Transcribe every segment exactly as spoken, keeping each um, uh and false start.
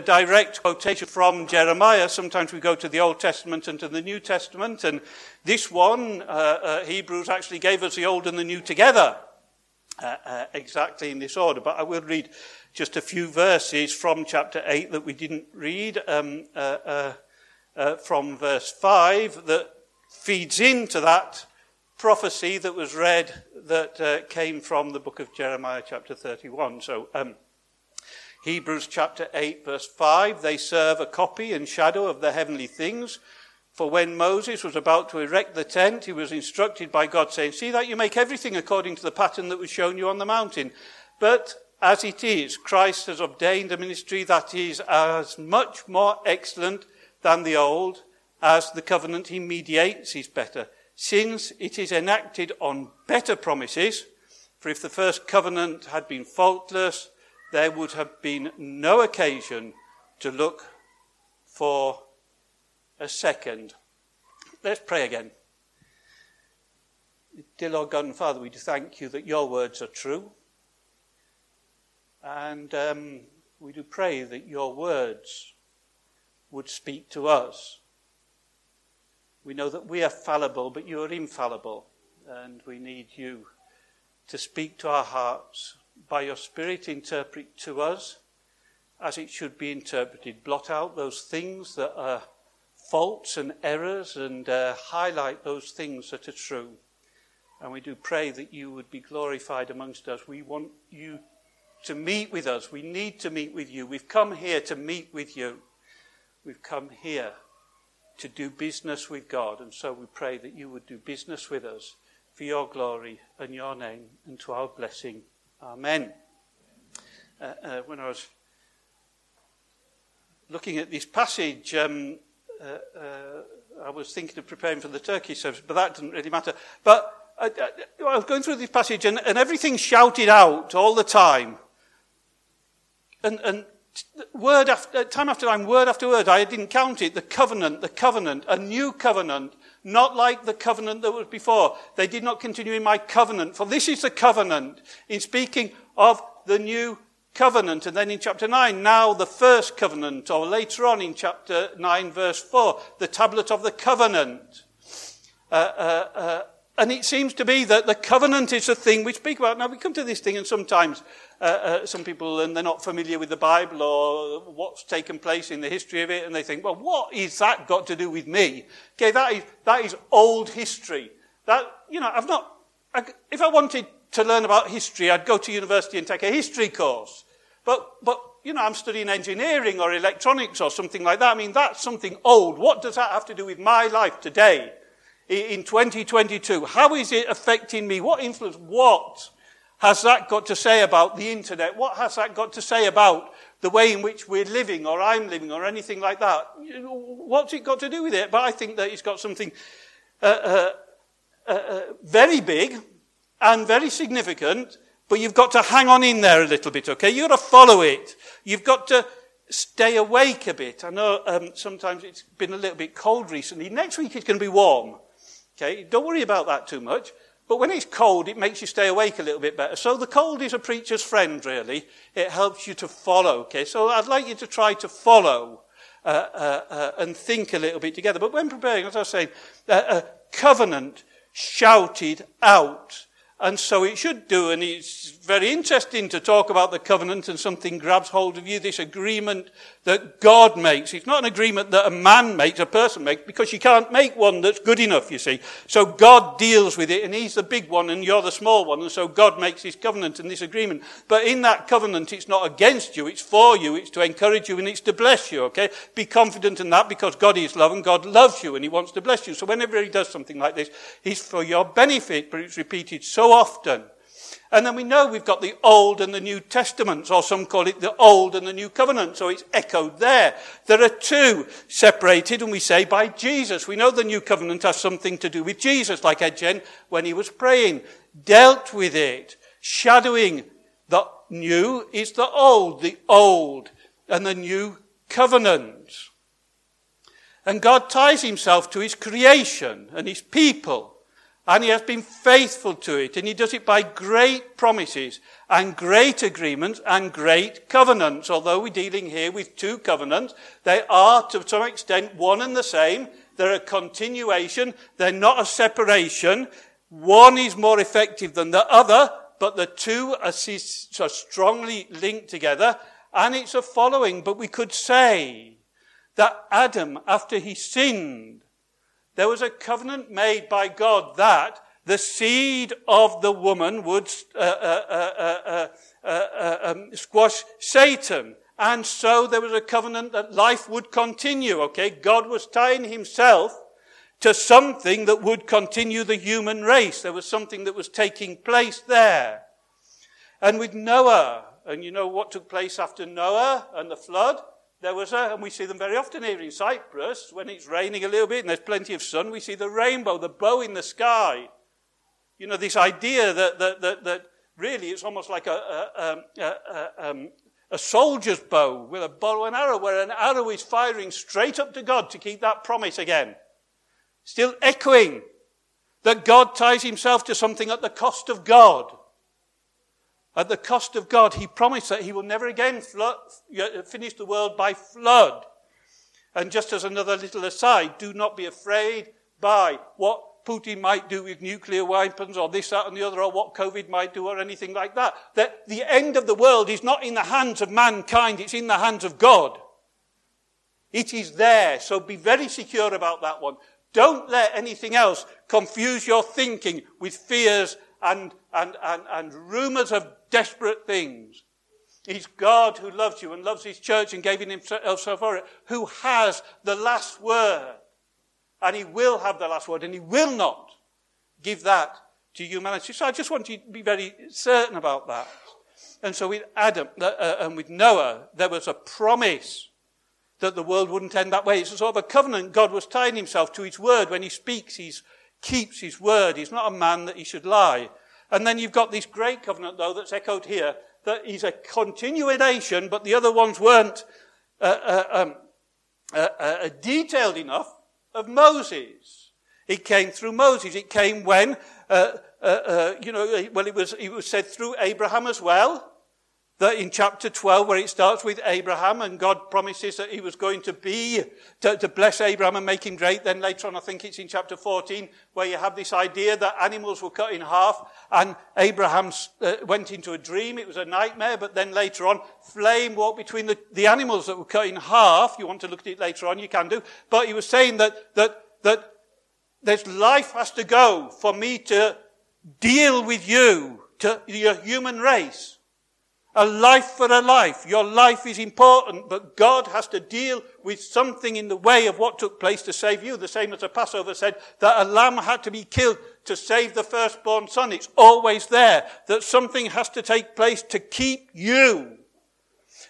A direct quotation from Jeremiah. Sometimes we go to the Old Testament and to the New Testament, and this one, uh, uh, Hebrews actually gave us the Old and the New together, uh, uh, exactly in this order. But I will read just a few verses from chapter eight that we didn't read, um, uh, uh, uh, from verse five, that feeds into that prophecy that was read that uh, came from the book of Jeremiah, chapter thirty-one. So, um, Hebrews chapter eight, verse five, they serve a copy and shadow of the heavenly things. For when Moses was about to erect the tent, he was instructed by God, saying, see that you make everything according to the pattern that was shown you on the mountain. But as it is, Christ has ordained a ministry that is as much more excellent than the old, as the covenant he mediates is better, since it is enacted on better promises. For if the first covenant had been faultless, there would have been no occasion to look for a second. Let's pray again. Dear Lord God and Father, we do thank you that your words are true. And um, we do pray that your words would speak to us. We know that we are fallible, but you are infallible. And we need you to speak to our hearts. By your Spirit, interpret to us as it should be interpreted. Blot out those things that are faults and errors, and uh, highlight those things that are true. And we do pray that you would be glorified amongst us. We want you to meet with us. We need to meet with you. We've come here to meet with you. We've come here to do business with God. And so we pray that you would do business with us for your glory and your name and to our blessing. Amen. Uh, uh, when I was looking at this passage, um, uh, uh, I was thinking of preparing for the turkey service, but that didn't really matter. But I, I, I was going through this passage, and, and everything shouted out all the time. And, and word after, time after time, word after word, I didn't count it. The covenant, the covenant, a new covenant, not like the covenant that was before. They did not continue in my covenant, for this is the covenant, in speaking of the new covenant. And then in chapter nine, now the first covenant, or later on in chapter nine, verse four, the tablet of the covenant. Uh, uh, uh, and it seems to be that the covenant is the thing we speak about. Now, we come to this thing, and sometimes uh, uh, some people, and they're not familiar with the Bible or what's taken place in the history of it, and they think, well, what is that got to do with me? Okay, that is that is old history. That, you know, I've not... I, if I wanted to learn about history, I'd go to university and take a history course. But, but you know, I'm studying engineering or electronics or something like that. I mean, that's something old. What does that have to do with my life today? In twenty twenty-two, how is it affecting me? What influence, what has that got to say about the internet? What has that got to say about the way in which we're living, or I'm living, or anything like that? What's it got to do with it? But I think that it's got something uh, uh, uh, very big and very significant, but you've got to hang on in there a little bit, okay? You've got to follow it. You've got to stay awake a bit. I know um, sometimes it's been a little bit cold recently. Next week it's going to be warm. Okay, don't worry about that too much. But when it's cold, it makes you stay awake a little bit better. So the cold is a preacher's friend, really. It helps you to follow. Okay, so I'd like you to try to follow uh, uh, uh, and think a little bit together. But when preparing, as I was saying, uh, uh, covenant shouted out. And so it should do, and it's very interesting to talk about the covenant, and something grabs hold of you, this agreement that God makes. It's not an agreement that a man makes, a person makes, because you can't make one that's good enough, you see. So God deals with it, and he's the big one, and you're the small one, and so God makes this covenant and this agreement. But in that covenant, it's not against you, it's for you, it's to encourage you, and it's to bless you, okay? Be confident in that, because God is love, and God loves you, and he wants to bless you. So whenever he does something like this, it's for your benefit, but it's repeated so often. And then we know we've got the Old and the New Testaments, or some call it the Old and the New Covenant, so it's echoed there. There are two separated, and we say by Jesus. We know the New Covenant has something to do with Jesus, like Edgen, when he was praying, dealt with it. Shadowing the new is the old, the old and the new covenant. And God ties himself to his creation and his people. and he has been faithful to it, and he does it by great promises and great agreements and great covenants. Although we're dealing here with two covenants, they are to some extent one and the same. They're a continuation. They're not a separation. One is more effective than the other, but the two are strongly linked together, and it's a following. But we could say that Adam, after he sinned, there was a covenant made by God that the seed of the woman would uh, uh, uh, uh, uh, um, squash Satan. And so there was a covenant that life would continue, okay? God was tying himself to something that would continue the human race. There was something that was taking place there. And with Noah, and you know what took place after Noah and the flood? There was a, and we see them very often here in Cyprus, when it's raining a little bit and there's plenty of sun, we see the rainbow, the bow in the sky. You know, this idea that that that, that really it's almost like a a, a, a, um, a soldier's bow with a bow and arrow, where an arrow is firing straight up to God to keep that promise again. Still echoing that God ties himself to something at the cost of God. At the cost of God, he promised that he will never again flood, finish the world by flood. And just as another little aside, do not be afraid by what Putin might do with nuclear weapons or this, that and the other, or what COVID might do or anything like that. That the end of the world is not in the hands of mankind, it's in the hands of God. It is there, so be very secure about that one. Don't let anything else confuse your thinking with fears and and and and rumours of desperate things. It's God who loves you and loves his church and gave himself for it, who has the last word. And he will have the last word, and he will not give that to humanity. So I just want you to be very certain about that. And so with Adam uh, and with Noah, there was a promise that the world wouldn't end that way. It's a sort of a covenant. God was tying himself to his word. When he speaks, he keeps his word. He's not a man that he should lie. And then you've got this great covenant, though, that's echoed here, that is a continuation, but the other ones weren't uh, uh, um, uh, uh, detailed enough, of Moses. It came through Moses. It came when, uh, uh, uh, you know, well, it was, it was said through Abraham as well. That in chapter twelve, where it starts with Abraham, and God promises that he was going to be, to, to bless Abraham and make him great. Then later on, I think it's in chapter fourteen, where you have this idea that animals were cut in half, and Abraham uh, went into a dream. It was a nightmare, but then later on, flame walked between the, the animals that were cut in half. You want to look at it later on, you can do. But he was saying that, that, that this life has to go for me to deal with you, to your human race. A life for a life. Your life is important, but God has to deal with something in the way of what took place to save you. The same as the Passover said that a lamb had to be killed to save the firstborn son. It's always there that something has to take place to keep you.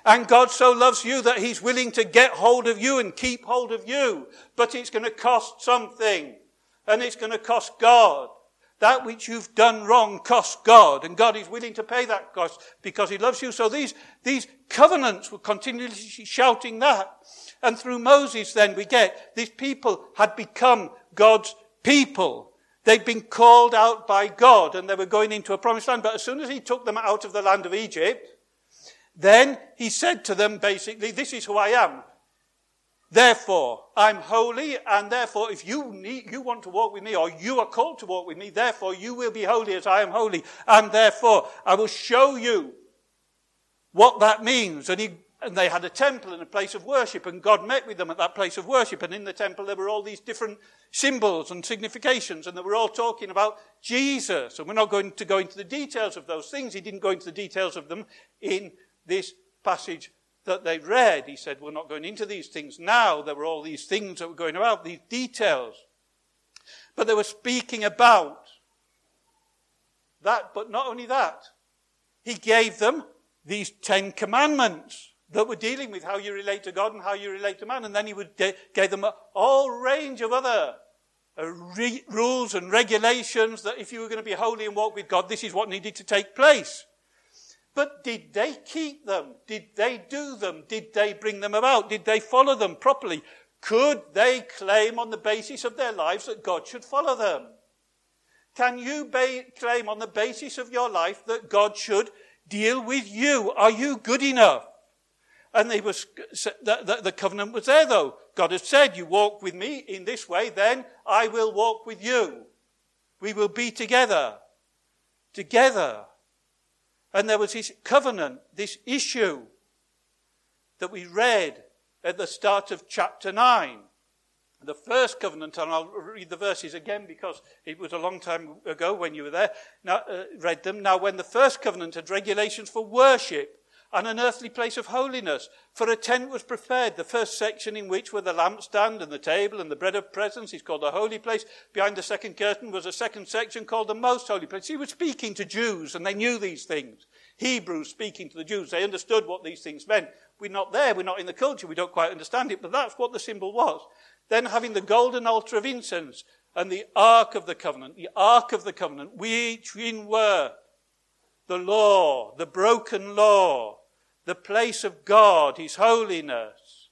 And God so loves you that he's willing to get hold of you and keep hold of you. But it's going to cost something, and it's going to cost God. That which you've done wrong costs God, and God is willing to pay that cost because he loves you. So these, these covenants were continually shouting that. And through Moses then we get these people had become God's people. They'd been called out by God, and they were going into a promised land. But as soon as he took them out of the land of Egypt, then he said to them basically, this is who I am. Therefore, I'm holy, and therefore, if you need, you want to walk with me, or you are called to walk with me, therefore you will be holy as I am holy, and therefore I will show you what that means. And he, and they had a temple and a place of worship, and God met with them at that place of worship, and in the temple there were all these different symbols and significations, and they were all talking about Jesus. And we're not going to go into the details of those things. He didn't go into the details of them in this passage that they read. He said, we're not going into these things now. There were all these things that were going about, these details. But they were speaking about that, but not only that. He gave them these Ten Commandments that were dealing with how you relate to God and how you relate to man. And then he would de- gave them a whole range of other uh, re- rules and regulations that if you were going to be holy and walk with God, this is what needed to take place. But did they keep them? Did they do them? Did they bring them about? Did they follow them properly? Could they claim on the basis of their lives that God should follow them? Can you ba- claim on the basis of your life that God should deal with you? Are you good enough? And they was, the, the, the covenant was there, though. God had said, you walk with me in this way, then I will walk with you. We will be together. Together. And there was this covenant, this issue that we read at the start of chapter nine. The first covenant, and I'll read the verses again because it was a long time ago when you were there, now, uh, read them. Now, when the first covenant had regulations for worship and an earthly place of holiness, for a tent was prepared, the first section in which were the lampstand and the table and the bread of presence is called the holy place. Behind the second curtain was a second section called the most holy place. He was speaking to Jews, and they knew these things. Hebrews speaking to the Jews. They understood what these things meant. We're not there. We're not in the culture. We don't quite understand it, but that's what the symbol was. Then having the golden altar of incense and the ark of the covenant, the ark of the covenant, which in were the law, the broken law, the place of God, his holiness,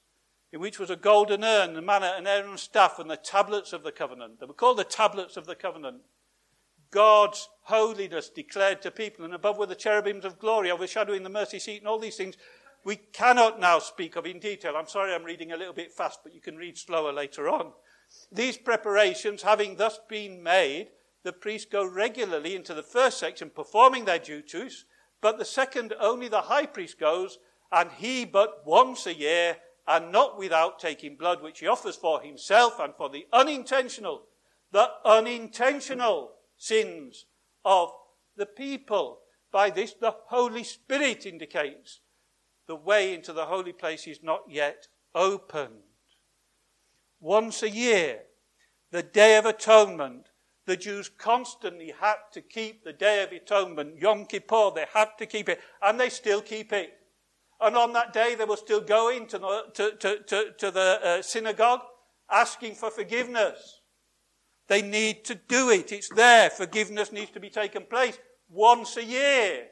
in which was a golden urn, the manna and Aaron's staff and the tablets of the covenant. They were called the tablets of the covenant. God's holiness declared to people, and above were the cherubims of glory overshadowing the mercy seat and all these things. We cannot now speak of in detail. I'm sorry I'm reading a little bit fast, but you can read slower later on. These preparations, having thus been made, the priests go regularly into the first section, performing their duties, but the second only the high priest goes, and he but once a year, and not without taking blood, which he offers for himself and for the unintentional, the unintentional sins of the people. By this, the Holy Spirit indicates the way into the holy place is not yet opened. Once a year, the Day of Atonement, the Jews constantly had to keep the Day of Atonement, Yom Kippur, they had to keep it, and they still keep it. And on that day, they will still go into the, to, to, to, to the uh, synagogue asking for forgiveness. They need to do it. It's there. Forgiveness needs to be taken place once a year.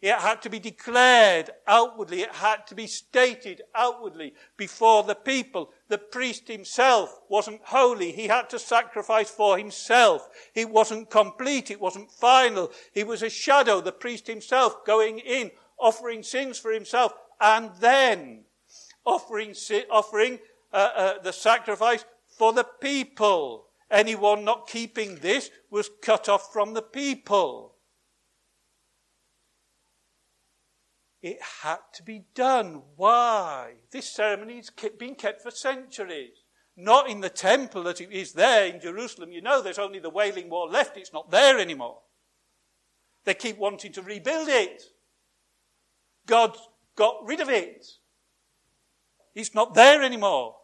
It had to be declared outwardly. It had to be stated outwardly before the people. The priest himself wasn't holy. He had to sacrifice for himself. It wasn't complete. It wasn't final. He was a shadow. The priest himself going in, offering sins for himself, and then offering offering uh, uh, the sacrifice for the people. Anyone not keeping this was cut off from the people. It had to be done. Why? This ceremony has been kept for centuries. Not in the temple that it is there in Jerusalem. You know, there's only the Wailing Wall left. It's not there anymore. They keep wanting to rebuild it. God got rid of it. It's not there anymore.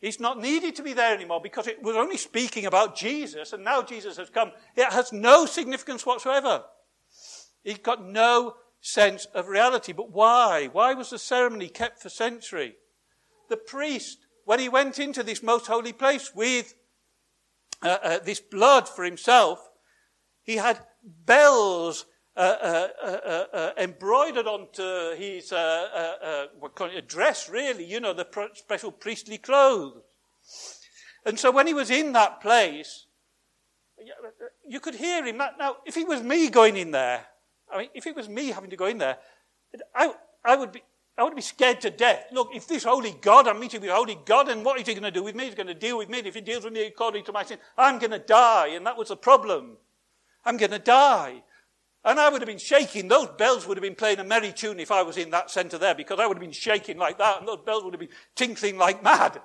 It's not needed to be there anymore because it was only speaking about Jesus, and now Jesus has come. It has no significance whatsoever. It got no sense of reality. But why? Why was the ceremony kept for century? The priest, when he went into this most holy place with uh, uh, this blood for himself, he had bells uh, uh, uh, uh, uh, embroidered onto his uh, uh, uh, dress, really, you know, the pr- special priestly clothes. And so when he was in that place, you could hear him. Now, if it was me going in there, I mean, if it was me having to go in there, I, I would be I would be scared to death. Look, if this holy God, I'm meeting with holy God, and what is he going to do with me? He's going to deal with me. And if he deals with me according to my sin, I'm going to die. And that was the problem. I'm going to die. And I would have been shaking. Those bells would have been playing a merry tune if I was in that centre there, because I would have been shaking like that, and those bells would have been tinkling like mad.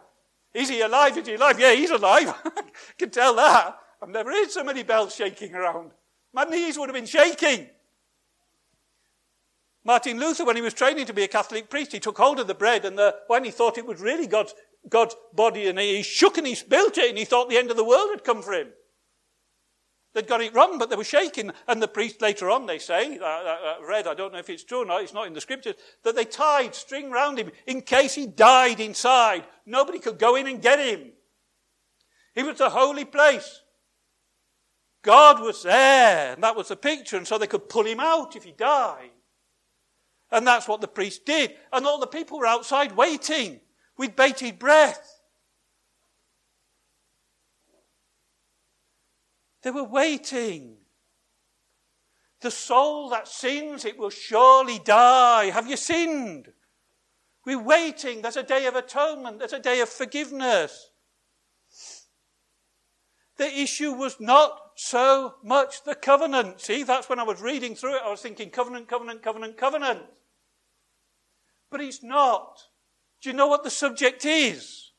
Is he alive? Is he alive? Yeah, he's alive. I can tell that. I've never heard so many bells shaking around. My knees would have been shaking. Martin Luther, when he was training to be a Catholic priest, he took hold of the bread and the wine. He thought it was really God's, God's body, and he shook and he spilt it, and he thought the end of the world had come for him. They'd got it wrong, but they were shaking. And the priest later on, they say, I, I read, I don't know if it's true or not, it's not in the scriptures, that they tied string round him in case he died inside. Nobody could go in and get him. It was the holy place. God was there, and that was the picture, and so they could pull him out if he died. And that's what the priest did. And all the people were outside waiting with bated breath. They were waiting. The soul that sins, it will surely die. Have you sinned? We're waiting. There's a day of atonement. There's a day of forgiveness. The issue was not so much the covenant. See, that's when I was reading through it. I was thinking covenant, covenant, covenant, covenant. But it's not. Do you know what the subject is?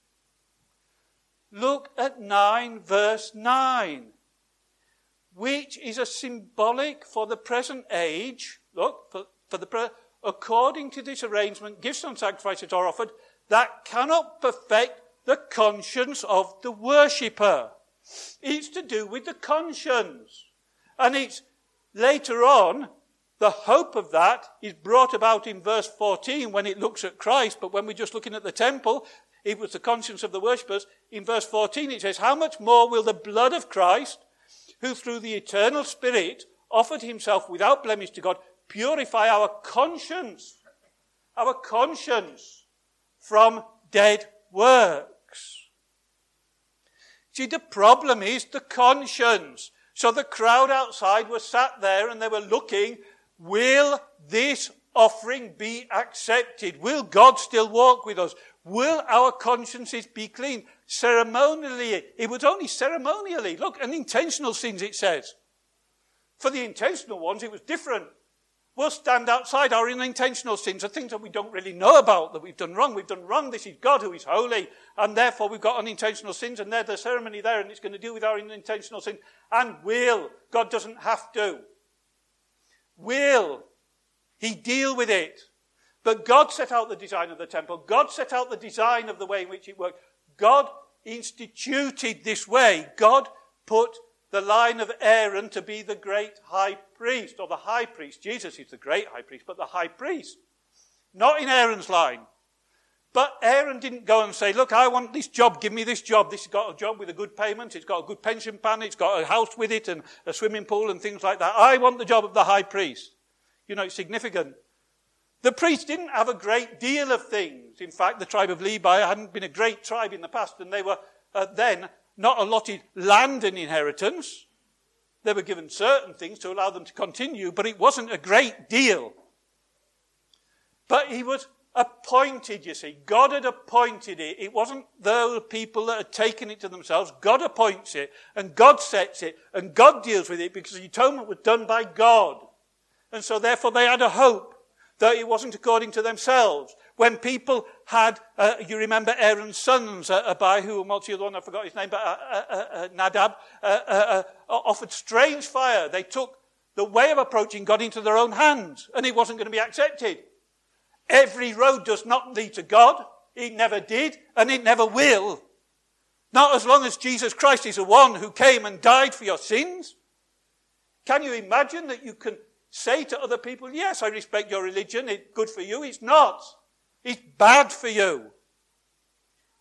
Look at nine verse nine. Which is a symbolic for the present age. Look, for, for the pre- according to this arrangement, gifts and sacrifices are offered that cannot perfect the conscience of the worshipper. It's to do with the conscience. And it's later on, the hope of that is brought about in verse fourteen when it looks at Christ. But when we're just looking at the temple, it was the conscience of the worshippers. In verse fourteen it says, how much more will the blood of Christ, who through the eternal Spirit offered himself without blemish to God, purify our conscience, our conscience from dead works. See, the problem is the conscience. So the crowd outside were sat there and they were looking, will this offering be accepted? Will God still walk with us? Will our consciences be clean? Ceremonially, it was only ceremonially. Look, and intentional sins, it says. For the intentional ones, it was different. We'll stand outside our unintentional sins, the things that we don't really know about, that we've done wrong. We've done wrong. This is God who is holy, and therefore we've got unintentional sins, and there's the ceremony there, and it's going to deal with our unintentional sin. And will. God doesn't have to. Will. He deal with it. But God set out the design of the temple. God set out the design of the way in which it worked. God instituted this way. God put the line of Aaron to be the great high priest, or the high priest. Jesus is the great high priest, but the high priest. Not in Aaron's line. But Aaron didn't go and say, look, I want this job, give me this job. This has got a job with a good payment, it's got a good pension plan, it's got a house with it and a swimming pool and things like that. I want the job of the high priest. You know, it's significant. The priests didn't have a great deal of things. In fact, the tribe of Levi hadn't been a great tribe in the past, and they were uh, then not allotted land and inheritance. They were given certain things to allow them to continue, but it wasn't a great deal. But he was appointed, you see. God had appointed it. It wasn't those people that had taken it to themselves. God appoints it, and God sets it, and God deals with it, because the atonement was done by God. And so therefore they had a hope. Though it wasn't according to themselves. When people had, uh, you remember Aaron's sons, uh, Abihu and what's the other one, I forgot his name, but uh, uh, uh, Nadab, uh, uh, uh, offered strange fire. They took the way of approaching God into their own hands, and it wasn't going to be accepted. Every road does not lead to God. It never did, and it never will. Not as long as Jesus Christ is the one who came and died for your sins. Can you imagine that you can say to other people, yes, I respect your religion, it's good for you? It's not. It's bad for you.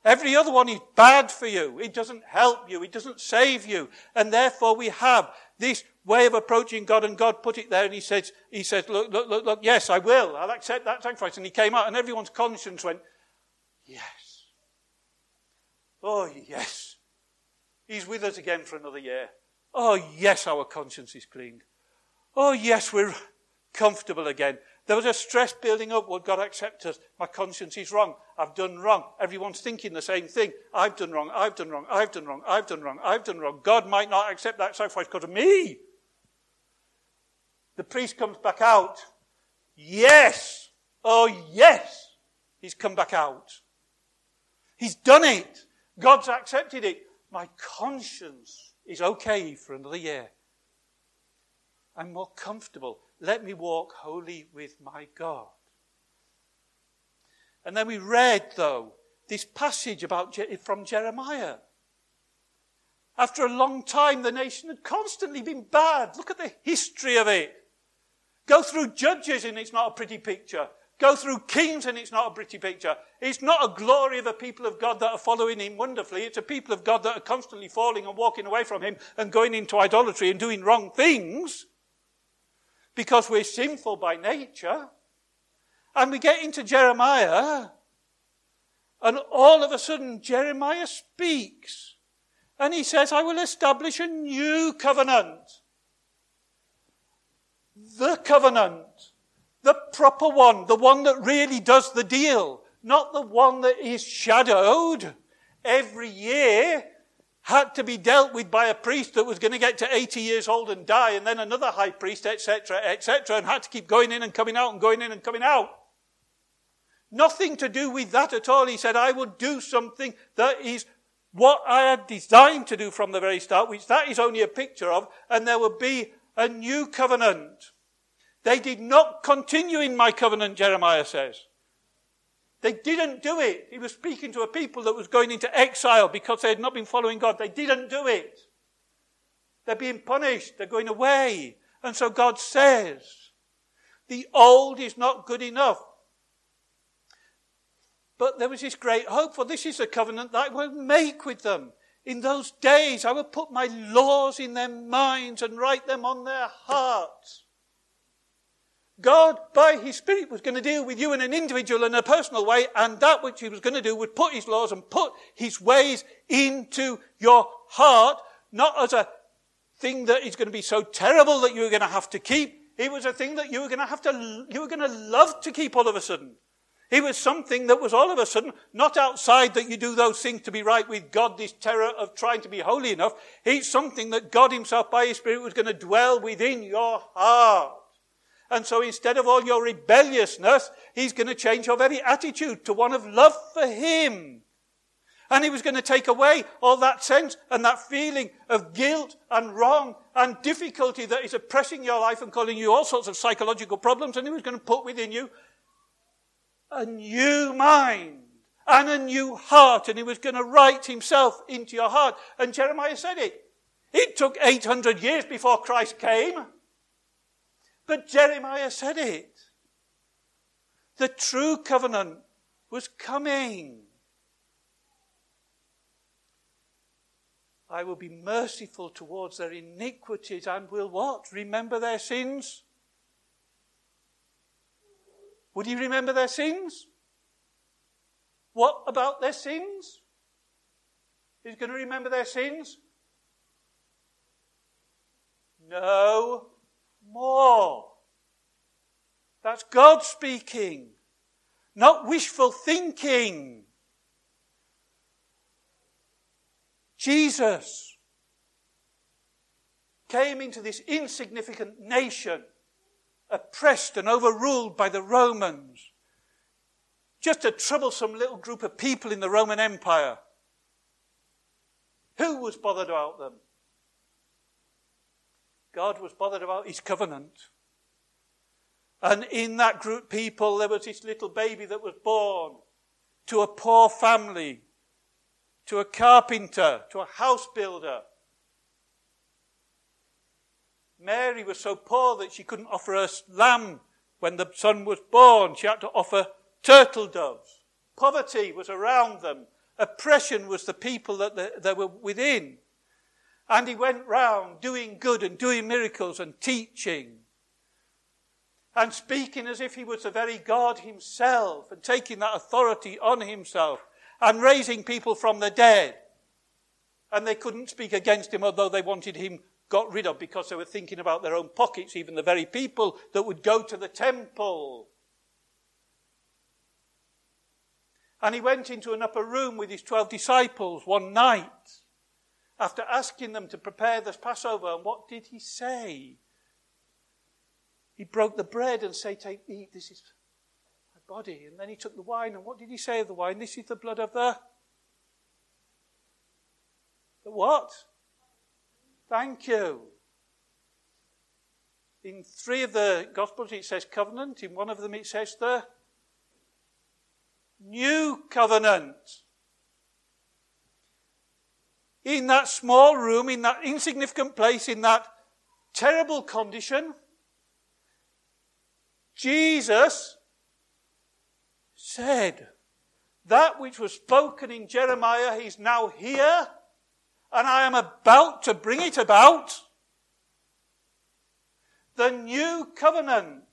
Every other one is bad for you. It doesn't help you. It doesn't save you. And therefore we have this way of approaching God, and God put it there, and he says, he says, look, look, look, look, yes, I will. I'll accept that sacrifice. And he came out, and everyone's conscience went, yes. Oh, yes. He's with us again for another year. Oh, yes, our conscience is cleaned. Oh, yes, we're comfortable again. There was a stress building up. Would God accept us? My conscience is wrong. I've done wrong. Everyone's thinking the same thing. I've done wrong. I've done wrong. I've done wrong. I've done wrong. I've done wrong. God might not accept that sacrifice because of me. The priest comes back out. Yes. Oh, yes. He's come back out. He's done it. God's accepted it. My conscience is okay for another year. I'm more comfortable. Let me walk holy with my God. And then we read, though, this passage about Je- from Jeremiah. After a long time, the nation had constantly been bad. Look at the history of it. Go through Judges and it's not a pretty picture. Go through Kings and it's not a pretty picture. It's not a glory of a people of God that are following him wonderfully. It's a people of God that are constantly falling and walking away from him and going into idolatry and doing wrong things. Because we're sinful by nature. And we get into Jeremiah, and all of a sudden Jeremiah speaks. And he says, I will establish a new covenant. The covenant. The proper one. The one that really does the deal. Not the one that is shadowed every year, had to be dealt with by a priest that was going to get to eighty years old and die, and then another high priest, et cetera, et cetera, and had to keep going in and coming out and going in and coming out. Nothing to do with that at all. He said, I will do something that is what I had designed to do from the very start, which that is only a picture of, and there will be a new covenant. They did not continue in my covenant, Jeremiah says. They didn't do it. He was speaking to a people that was going into exile because they had not been following God. They didn't do it. They're being punished. They're going away. And so God says, the old is not good enough. But there was this great hope, for this is a covenant that I will make with them. In those days I will put my laws in their minds and write them on their hearts. God, by His Spirit, was going to deal with you in an individual and a personal way, and that which He was going to do would put His laws and put His ways into your heart, not as a thing that is going to be so terrible that you are going to have to keep. It was a thing that you were going to have to, you were going to love to keep all of a sudden. It was something that was all of a sudden not outside that you do those things to be right with God, this terror of trying to be holy enough. It's something that God Himself, by His Spirit, was going to dwell within your heart. And so instead of all your rebelliousness, He's going to change your very attitude to one of love for Him. And He was going to take away all that sense and that feeling of guilt and wrong and difficulty that is oppressing your life and calling you all sorts of psychological problems. And He was going to put within you a new mind and a new heart. And He was going to write Himself into your heart. And Jeremiah said it. It took eight hundred years before Christ came. But Jeremiah said it. The true covenant was coming. I will be merciful towards their iniquities and will what? Remember their sins? Would He remember their sins? What about their sins? He's going to remember their sins? No. More. That's God speaking, not wishful thinking. Jesus came into this insignificant nation, oppressed and overruled by the Romans. Just a troublesome little group of people in the Roman Empire. Who was bothered about them? God was bothered about His covenant. And in that group people, there was this little baby that was born to a poor family, to a carpenter, to a house builder. Mary was so poor that she couldn't offer a lamb when the son was born. She had to offer turtle doves. Poverty was around them. Oppression was the people that they were within. And He went round doing good and doing miracles and teaching and speaking as if He was the very God Himself and taking that authority on Himself and raising people from the dead. And they couldn't speak against Him, although they wanted Him got rid of because they were thinking about their own pockets, even the very people that would go to the temple. And He went into an upper room with His twelve disciples one night, after asking them to prepare this Passover. And what did He say? He broke the bread and said, take, eat, this is my body. And then He took the wine. And what did He say of the wine? This is the blood of the... The what? Thank you. In three of the Gospels it says covenant. In one of them it says the new covenant. In that small room, in that insignificant place, in that terrible condition, Jesus said, that which was spoken in Jeremiah, He's now here, and I am about to bring it about. The new covenant.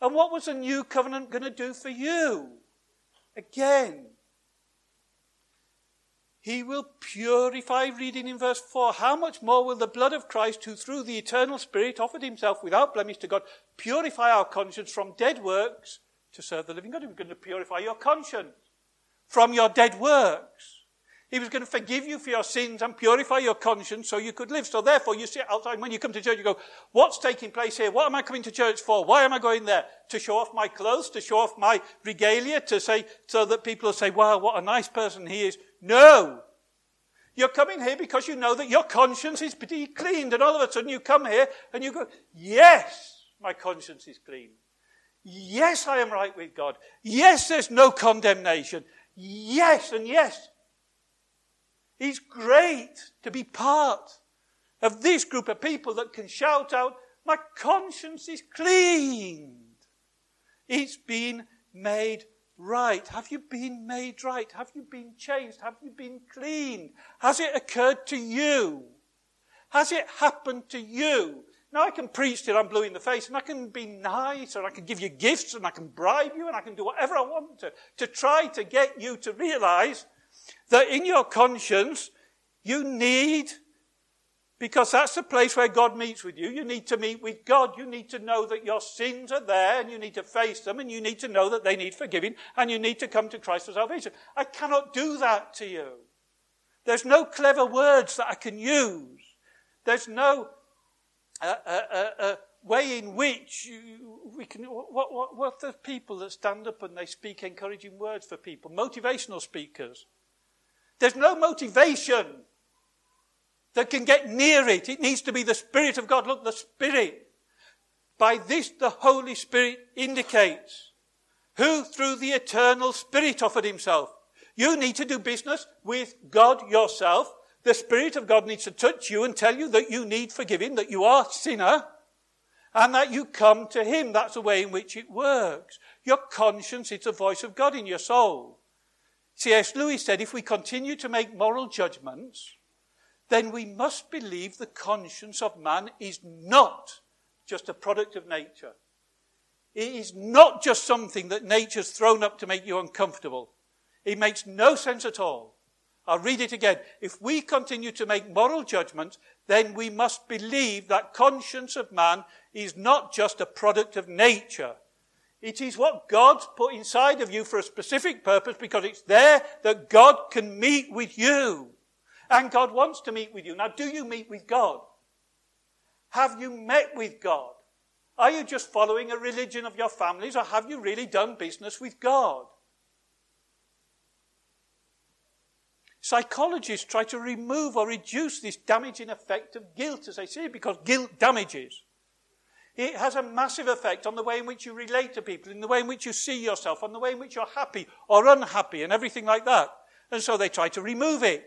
And what was the new covenant going to do for you? Again, He will purify, reading in verse four, how much more will the blood of Christ, who through the eternal Spirit offered himself without blemish to God, purify our conscience from dead works to serve the living God. He was going to purify your conscience from your dead works. He was going to forgive you for your sins and purify your conscience so you could live. So therefore, you sit outside, and when you come to church, you go, what's taking place here? What am I coming to church for? Why am I going there? To show off my clothes, to show off my regalia, to say, so that people will say, wow, what a nice person he is. No! You're coming here because you know that your conscience is pretty cleaned, and all of a sudden you come here and you go, yes, my conscience is clean. Yes, I am right with God. Yes, there's no condemnation. Yes and yes. It's great to be part of this group of people that can shout out, my conscience is cleaned. It's been made right. Have you been made right? Have you been changed? Have you been cleaned? Has it occurred to you? Has it happened to you? Now, I can preach till I'm blue in the face, and I can be nice, and I can give you gifts, and I can bribe you, and I can do whatever I want to, to try to get you to realize that in your conscience, you need, because that's the place where God meets with you, you need to meet with God. You need to know that your sins are there, and you need to face them, and you need to know that they need forgiving, and you need to come to Christ for salvation. I cannot do that to you. There's no clever words that I can use. There's no uh, uh, uh, uh, way in which you, we can... What, what, what are the people that stand up and they speak encouraging words for people? Motivational speakers. There's no motivation that can get near it. It needs to be the Spirit of God. Look, the Spirit. By this the Holy Spirit indicates, who through the eternal Spirit offered himself. You need to do business with God yourself. The Spirit of God needs to touch you and tell you that you need forgiving, that you are a sinner, and that you come to him. That's the way in which it works. Your conscience is the voice of God in your soul. C S Lewis said, if we continue to make moral judgments, then we must believe the conscience of man is not just a product of nature. It is not just something that nature's thrown up to make you uncomfortable. It makes no sense at all. I'll read it again. If we continue to make moral judgments, then we must believe that conscience of man is not just a product of nature. It is what God's put inside of you for a specific purpose, because it's there that God can meet with you. And God wants to meet with you. Now, do you meet with God? Have you met with God? Are you just following a religion of your families, or have you really done business with God? Psychologists try to remove or reduce this damaging effect of guilt, as they say, because guilt damages. It has a massive effect on the way in which you relate to people, in the way in which you see yourself, on the way in which you're happy or unhappy and everything like that. And so they try to remove it.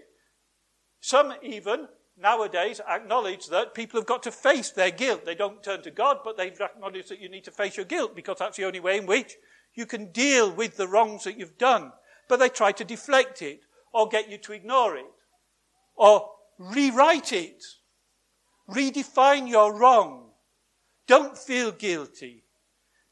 Some even, nowadays, acknowledge that people have got to face their guilt. They don't turn to God, but they've acknowledged that you need to face your guilt, because that's the only way in which you can deal with the wrongs that you've done. But they try to deflect it, or get you to ignore it, or rewrite it, redefine your wrong. Don't feel guilty.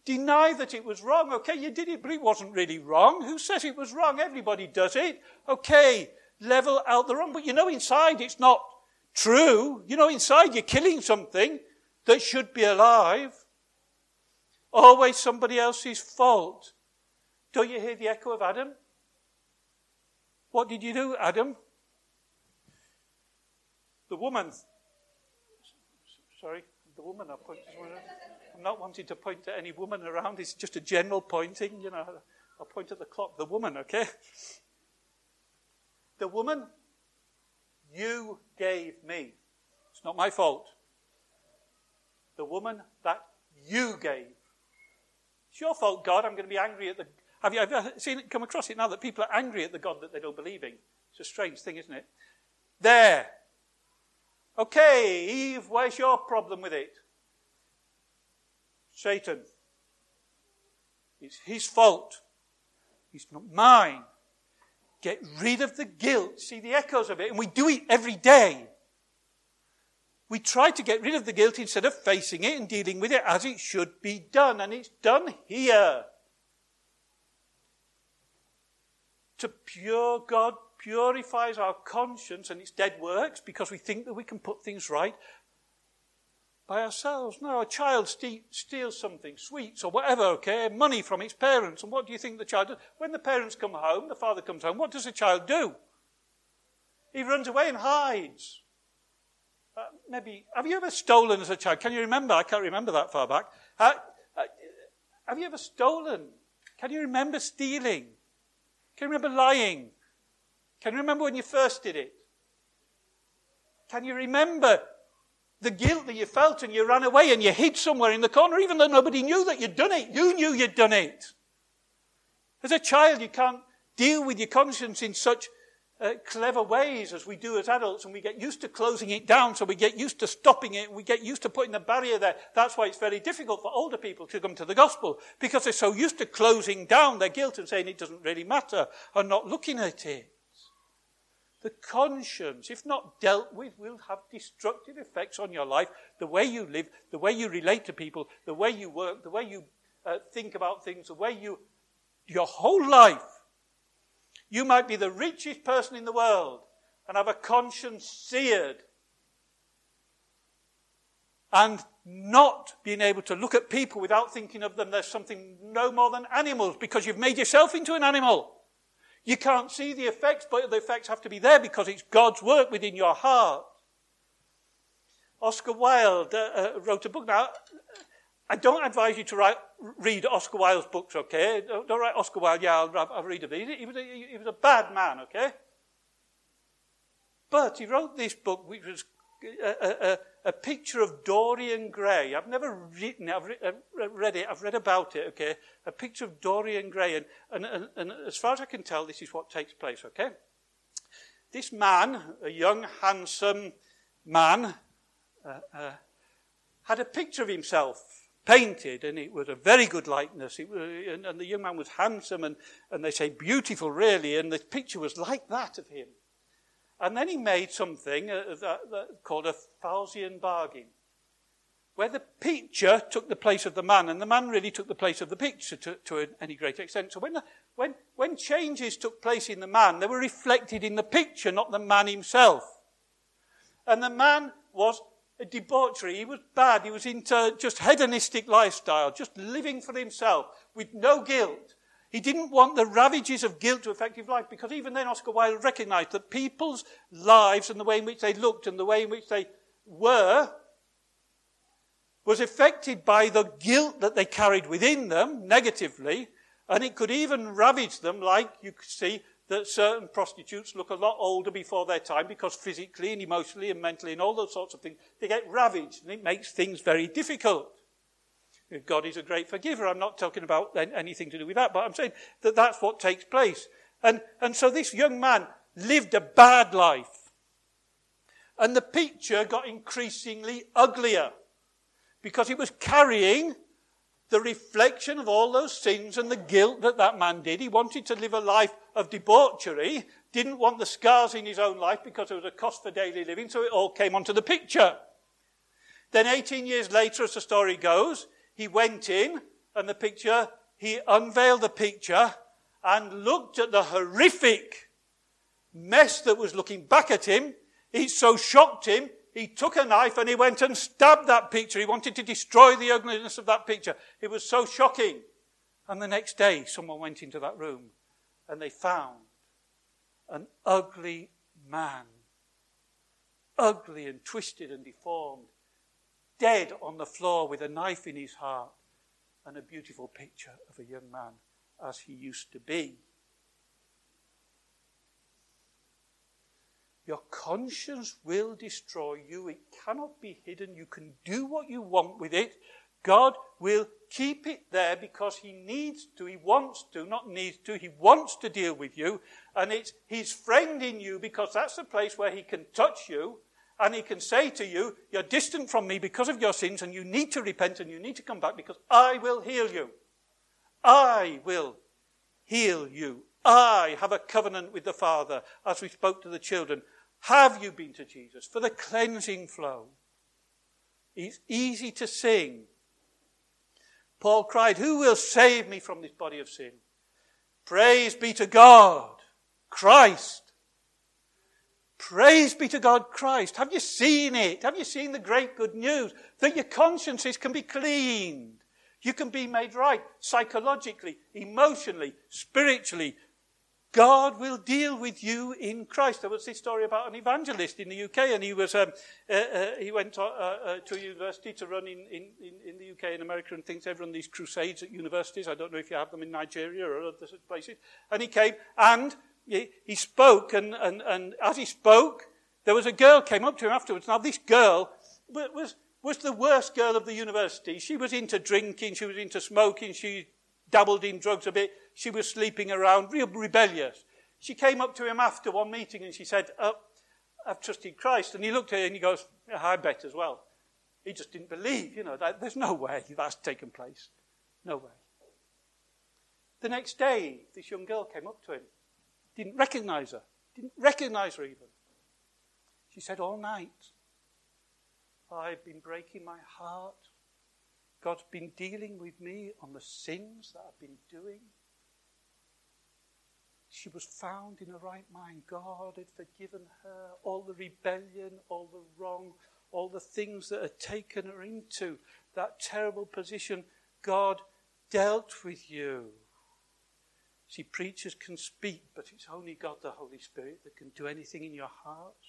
Deny that it was wrong. Okay, you did it, but it wasn't really wrong. Who says it was wrong? Everybody does it. Okay, level out the wrong. But you know inside it's not true. You know inside you're killing something that should be alive. Always somebody else's fault. Don't you hear the echo of Adam? What did you do, Adam? The woman. Sorry. The woman, I point I'm not wanting to point at any woman around. It's just a general pointing, you know. I'll point at the clock. The woman, okay? The woman you gave me. It's not my fault. The woman that you gave. It's your fault, God. I'm going to be angry at the... Have you ever seen it, come across it now, that people are angry at the God that they don't believe in? It's a strange thing, isn't it? There. Okay, Eve, where's your problem with it? Satan. It's his fault. It's not mine. Get rid of the guilt. See the echoes of it. And we do it every day. We try to get rid of the guilt instead of facing it and dealing with it as it should be done. And it's done here. to pure God purifies our conscience and its dead works because we think that we can put things right by ourselves. No, a child ste- steals something, sweets or whatever, okay, money from its parents. And what do you think the child does? When the parents come home, the father comes home, what does the child do? He runs away and hides. Uh, maybe, have you ever stolen as a child? Can you remember? I can't remember that far back. Uh, uh, have you ever stolen? Can you remember stealing? Can you remember lying? Can you remember when you first did it? Can you remember the guilt that you felt and you ran away and you hid somewhere in the corner, even though nobody knew that you'd done it? You knew you'd done it. As a child, you can't deal with your conscience in such uh, clever ways as we do as adults, and we get used to closing it down, so we get used to stopping it, and we get used to putting the barrier there. That's why it's very difficult for older people to come to the gospel, because they're so used to closing down their guilt and saying it doesn't really matter and not looking at it. The conscience, if not dealt with, will have destructive effects on your life, the way you live, the way you relate to people, the way you work, the way you uh, think about things, the way you, your whole life. You might be the richest person in the world and have a conscience seared and not being able to look at people without thinking of them. There's something no more than animals because you've made yourself into an animal. You can't see the effects, but the effects have to be there because it's God's work within your heart. Oscar Wilde uh, uh, wrote a book. Now, I don't advise you to write, read Oscar Wilde's books, okay? Don't, don't write Oscar Wilde, yeah, I'll, I'll read a bit. He was a, he was a bad man, okay? But he wrote this book, which was a, a, a picture of Dorian Gray. I've never written it, I've, re- I've read it, I've read about it, okay? A picture of Dorian Gray, and, and, and, and as far as I can tell, this is what takes place, okay? This man, a young, handsome man, uh, uh, had a picture of himself painted, and it was a very good likeness. It was, and, and the young man was handsome, and, and they say beautiful, really, and the picture was like that of him. And then he made something uh, that, that called a Faustian bargain, where the picture took the place of the man, and the man really took the place of the picture to, to any great extent. So when, the, when, when changes took place in the man, they were reflected in the picture, not the man himself. And the man was a debauchery. He was bad. He was into just hedonistic lifestyle, just living for himself with no guilt. He didn't want the ravages of guilt to affect his life, because even then Oscar Wilde recognised that people's lives and the way in which they looked and the way in which they were was affected by the guilt that they carried within them negatively, and it could even ravage them, like you could see that certain prostitutes look a lot older before their time because physically and emotionally and mentally and all those sorts of things, they get ravaged, and it makes things very difficult. God is a great forgiver. I'm not talking about anything to do with that, but I'm saying that that's what takes place. And, and so this young man lived a bad life. And the picture got increasingly uglier because it was carrying the reflection of all those sins and the guilt that that man did. He wanted to live a life of debauchery, didn't want the scars in his own life because there was a cost for daily living, so it all came onto the picture. Then eighteen years later, as the story goes, he went in, and the picture, he unveiled the picture and looked at the horrific mess that was looking back at him. It so shocked him, he took a knife and he went and stabbed that picture. He wanted to destroy the ugliness of that picture. It was so shocking. And the next day, someone went into that room and they found an ugly man, ugly and twisted and deformed, dead on the floor with a knife in his heart, and a beautiful picture of a young man as he used to be. Your conscience will destroy you. It cannot be hidden. You can do what you want with it. God will keep it there because he needs to, he wants to, not needs to, he wants to deal with you, and it's his friend in you because that's the place where he can touch you. And he can say to you, you're distant from me because of your sins, and you need to repent and you need to come back because I will heal you. I will heal you. I have a covenant with the Father, as we spoke to the children. Have you been to Jesus for the cleansing flow? It's easy to sing. Paul cried, who will save me from this body of sin? Praise be to God Christ. Praise be to God, Christ. Have you seen it? Have you seen the great good news? That your consciences can be cleaned. You can be made right psychologically, emotionally, spiritually. God will deal with you in Christ. There was this story about an evangelist in the U K, and he was um, uh, uh, he went to, uh, uh, to university to run in, in, in the U K and America and things. They run these crusades at universities. I don't know if you have them in Nigeria or other such places. And he came and he, he spoke, and, and, and as he spoke, there was a girl came up to him afterwards. Now, this girl was was the worst girl of the university. She was into drinking. She was into smoking. She dabbled in drugs a bit. She was sleeping around, real rebellious. She came up to him after one meeting and she said, oh, I've trusted Christ. And he looked at her and he goes, yeah, I bet as well. He just didn't believe, you know, that, there's no way that's taken place. No way. The next day, this young girl came up to him. Didn't recognize her. Didn't recognize her even. She said, all night, I've been breaking my heart. God's been dealing with me on the sins that I've been doing. She was found in her right mind. God had forgiven her all the rebellion, all the wrong, all the things that had taken her into that terrible position. God dealt with you. See, preachers can speak, but it's only God, the Holy Spirit, that can do anything in your hearts.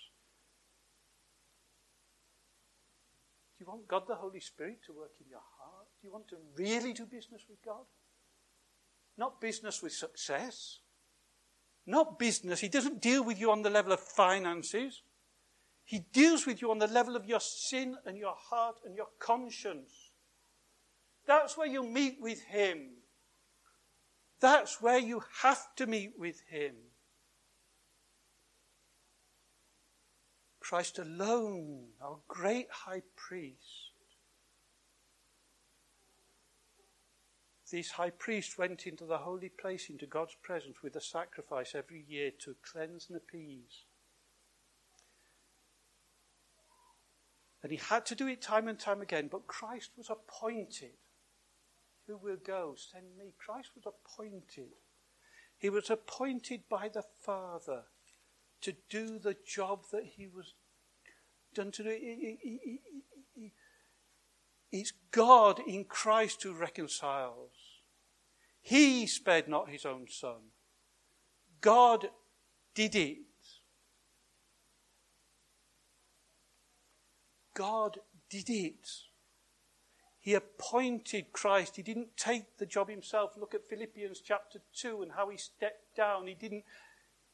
Do you want God, the Holy Spirit, to work in your heart? Do you want to really do business with God? Not business with success. Not business. He doesn't deal with you on the level of finances. He deals with you on the level of your sin and your heart and your conscience. That's where you meet with him. That's where you have to meet with him. Christ alone, our great high priest. This high priest went into the holy place, into God's presence, with a sacrifice every year to cleanse and appease. And he had to do it time and time again, but Christ was appointed. Who will go? Send me. Christ was appointed. He was appointed by the Father to do the job that he was done to do. It's God in Christ who reconciles. He spared not his own son. God did it. God did it. He appointed Christ. He didn't take the job himself. Look at Philippians chapter two and how he stepped down. He didn't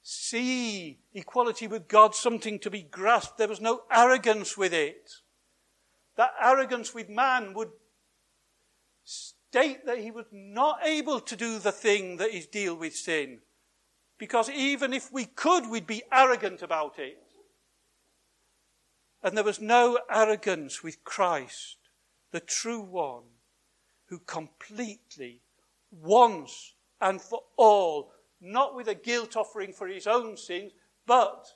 see equality with God something to be grasped. There was no arrogance with it. That arrogance with man would state that he was not able to do the thing that is deal with sin. Because even if we could, we'd be arrogant about it. And there was no arrogance with Christ, the true one, who completely, once and for all, not with a guilt offering for his own sins, but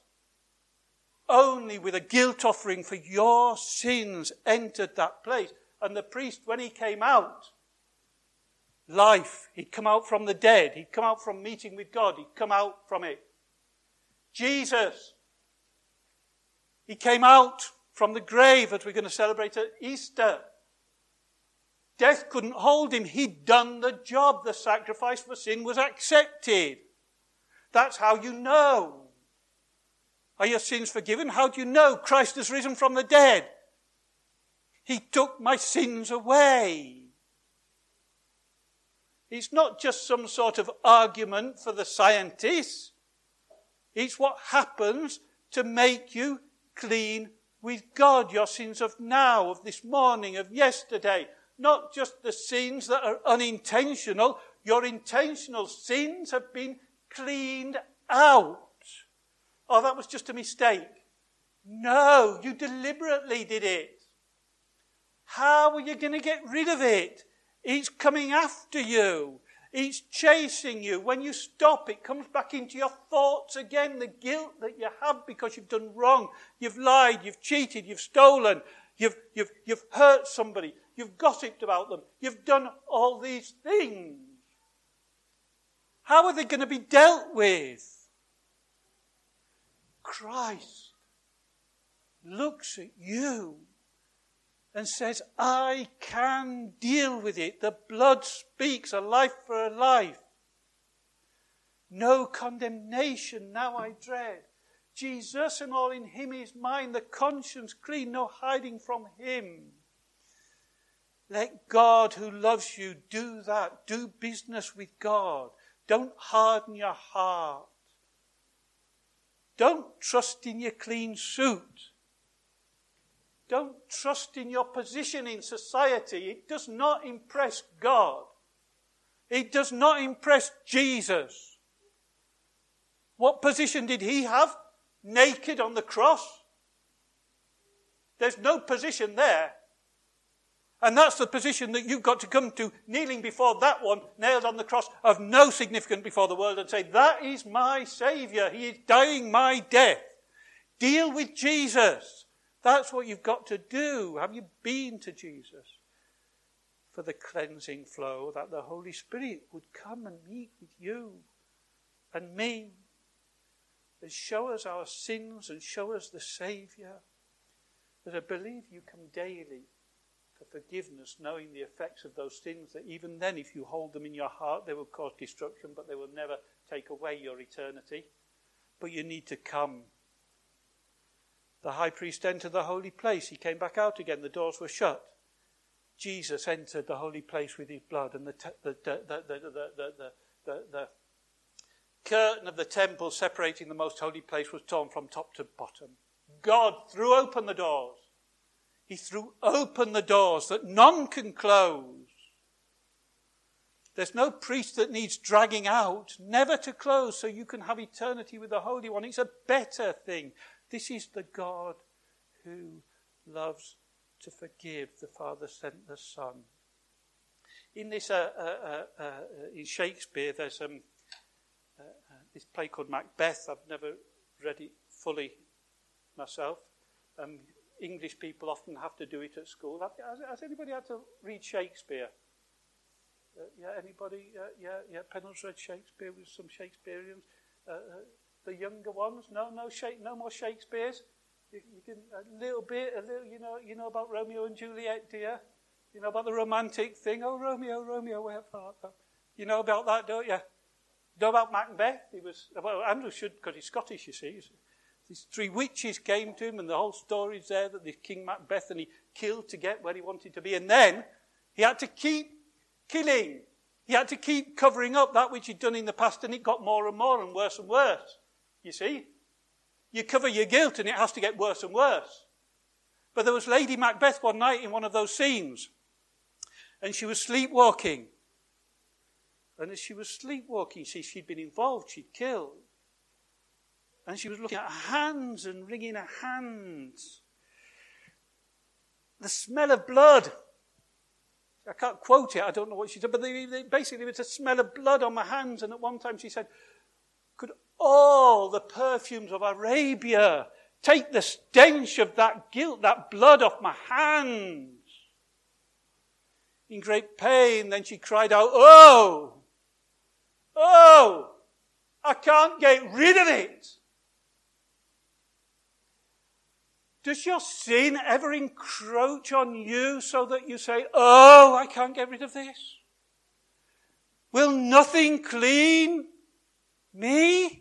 only with a guilt offering for your sins, entered that place. And the priest, when he came out, life, he'd come out from the dead. He'd come out from meeting with God. He'd come out from it. Jesus, he came out from the grave, as we're going to celebrate at Easter. Death couldn't hold him. He'd done the job. The sacrifice for sin was accepted. That's how you know. Are your sins forgiven? How do you know? Christ has risen from the dead. He took my sins away. It's not just some sort of argument for the scientists. It's what happens to make you clean with God. Your sins of now, of this morning, of yesterday. Not just the sins that are unintentional. Your intentional sins have been cleaned out. Oh, that was just a mistake. No, you deliberately did it. How are you going to get rid of it? It's coming after you. It's chasing you. When you stop, it comes back into your thoughts again. The guilt that you have because you've done wrong. You've lied, you've cheated, you've stolen, you've, you've, you've hurt somebody, you've gossiped about them, you've done all these things. How are they going to be dealt with? Christ looks at you and says, I can deal with it. The blood speaks, a life for a life. No condemnation now I dread. Jesus and all in him is mine, the conscience clean, no hiding from him. Let God who loves you do that. Do business with God. Don't harden your heart. Don't trust in your clean suit. Don't trust in your position in society. It does not impress God. It does not impress Jesus. What position did he have? Naked on the cross. There's no position there. And that's the position that you've got to come to, kneeling before that one, nailed on the cross, of no significance before the world, and say, that is my Saviour. He is dying my death. Deal with Jesus. That's what you've got to do. Have you been to Jesus? For the cleansing flow, that the Holy Spirit would come and meet with you and me, and show us our sins and show us the Saviour. That I believe you come daily for forgiveness, knowing the effects of those sins, that even then, if you hold them in your heart, they will cause destruction, but they will never take away your eternity. But you need to come. The high priest entered the holy place. He came back out again. The doors were shut. Jesus entered the holy place with his blood, and the te- the, the, the, the, the, the, the, the curtain of the temple separating the most holy place was torn from top to bottom. God threw open the doors. He threw open the doors that none can close. There's no priest that needs dragging out, never to close, so you can have eternity with the Holy One. It's a better thing. This is the God who loves to forgive. The Father sent the Son. In this, uh, uh, uh, uh, in Shakespeare, there's um, uh, uh, this play called Macbeth. I've never read it fully myself. Um, English people often have to do it at school. Has, has anybody had to read Shakespeare? Uh, yeah, anybody? Uh, yeah, yeah. Pennell's read Shakespeare with some Shakespeareans. Uh, uh, the younger ones, no, no, Sha- no more Shakespeare's. You, you can a little bit, a little. You know, you know about Romeo and Juliet, do you? You know about the romantic thing. Oh, Romeo, Romeo, where art thou? You know about that, don't you? Know about Macbeth? He was. Well, Andrew should, because he's Scottish, you see. These three witches came to him, and the whole story's there that this King Macbeth, and he killed to get where he wanted to be. And then he had to keep killing. He had to keep covering up that which he'd done in the past, and it got more and more and worse and worse. You see? You cover your guilt, and it has to get worse and worse. But there was Lady Macbeth one night in one of those scenes, and she was sleepwalking. And as she was sleepwalking, see, she'd been involved, she'd killed. And she was looking at her hands and wringing her hands. The smell of blood. I can't quote it, I don't know what she said, but they, they basically it was a smell of blood on my hands. And at one time she said, could all the perfumes of Arabia take the stench of that guilt, that blood off my hands? In great pain, then she cried out, oh, oh, I can't get rid of it. Does your sin ever encroach on you so that you say, oh, I can't get rid of this? Will nothing clean me?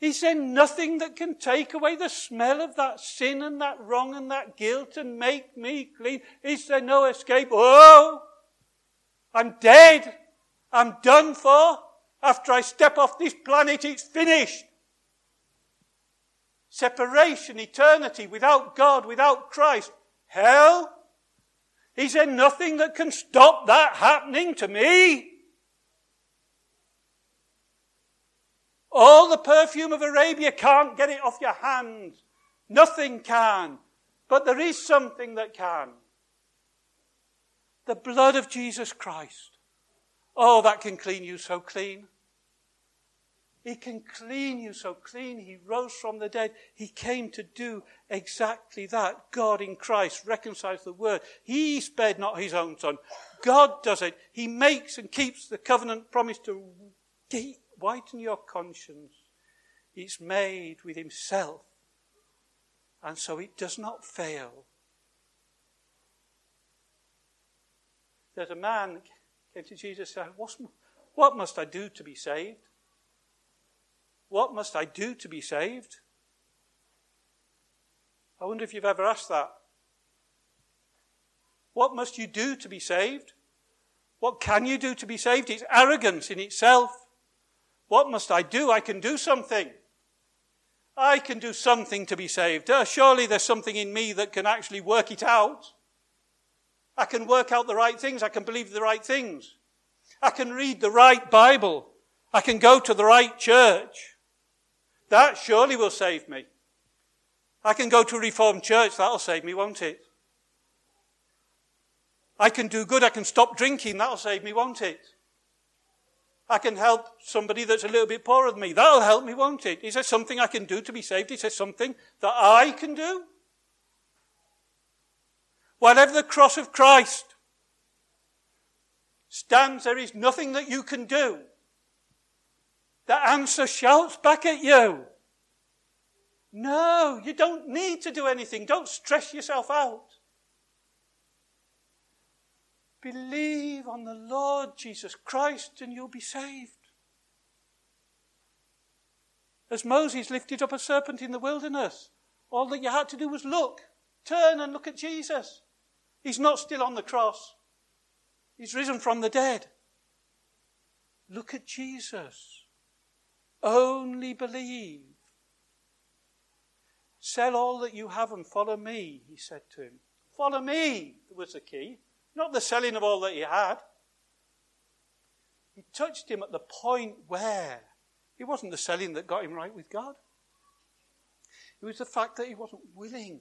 Is there nothing that can take away the smell of that sin and that wrong and that guilt and make me clean? Is there no escape? Oh, I'm dead. I'm done for. After I step off this planet, it's finished. Separation, eternity, without God, without Christ, hell. Is there nothing that can stop that happening to me? All the perfume of Arabia can't get it off your hands. Nothing can. But there is something that can. The blood of Jesus Christ. Oh, that can clean you so clean. He can clean you so clean. He rose from the dead. He came to do exactly that. God in Christ reconciles the word. He spared not his own son. God does it. He makes and keeps the covenant promise to whiten your conscience. It's made with himself, and so it does not fail. There's a man came to Jesus and said, what must I do to be saved? What must I do to be saved? I wonder if you've ever asked that. What must you do to be saved? What can you do to be saved? It's arrogance in itself. What must I do? I can do something. I can do something to be saved. Uh, surely there's something in me that can actually work it out. I can work out the right things. I can believe the right things. I can read the right Bible. I can go to the right church. That surely will save me. I can go to a Reformed church. That'll save me, won't it? I can do good. I can stop drinking. That'll save me, won't it? I can help somebody that's a little bit poorer than me. That'll help me, won't it? Is there something I can do to be saved? Is there something that I can do? Whatever the cross of Christ stands, there is nothing that you can do. The answer shouts back at you. No, you don't need to do anything. Don't stress yourself out. Believe on the Lord Jesus Christ and you'll be saved. As Moses lifted up a serpent in the wilderness, all that you had to do was look, turn and look at Jesus. He's not still on the cross. He's risen from the dead. Look at Jesus. Only believe. Sell all that you have and follow me, he said to him. Follow me was the key. Not the selling of all that he had. He touched him at the point where it wasn't the selling that got him right with God. It was the fact that he wasn't willing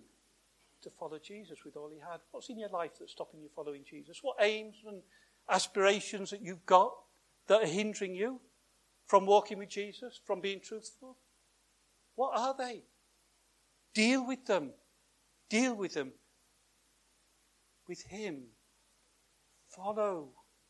to follow Jesus with all he had. What's in your life that's stopping you following Jesus? What aims and aspirations that you've got that are hindering you from walking with Jesus, from being truthful? What are they? Deal with them. Deal with them. With him. Follow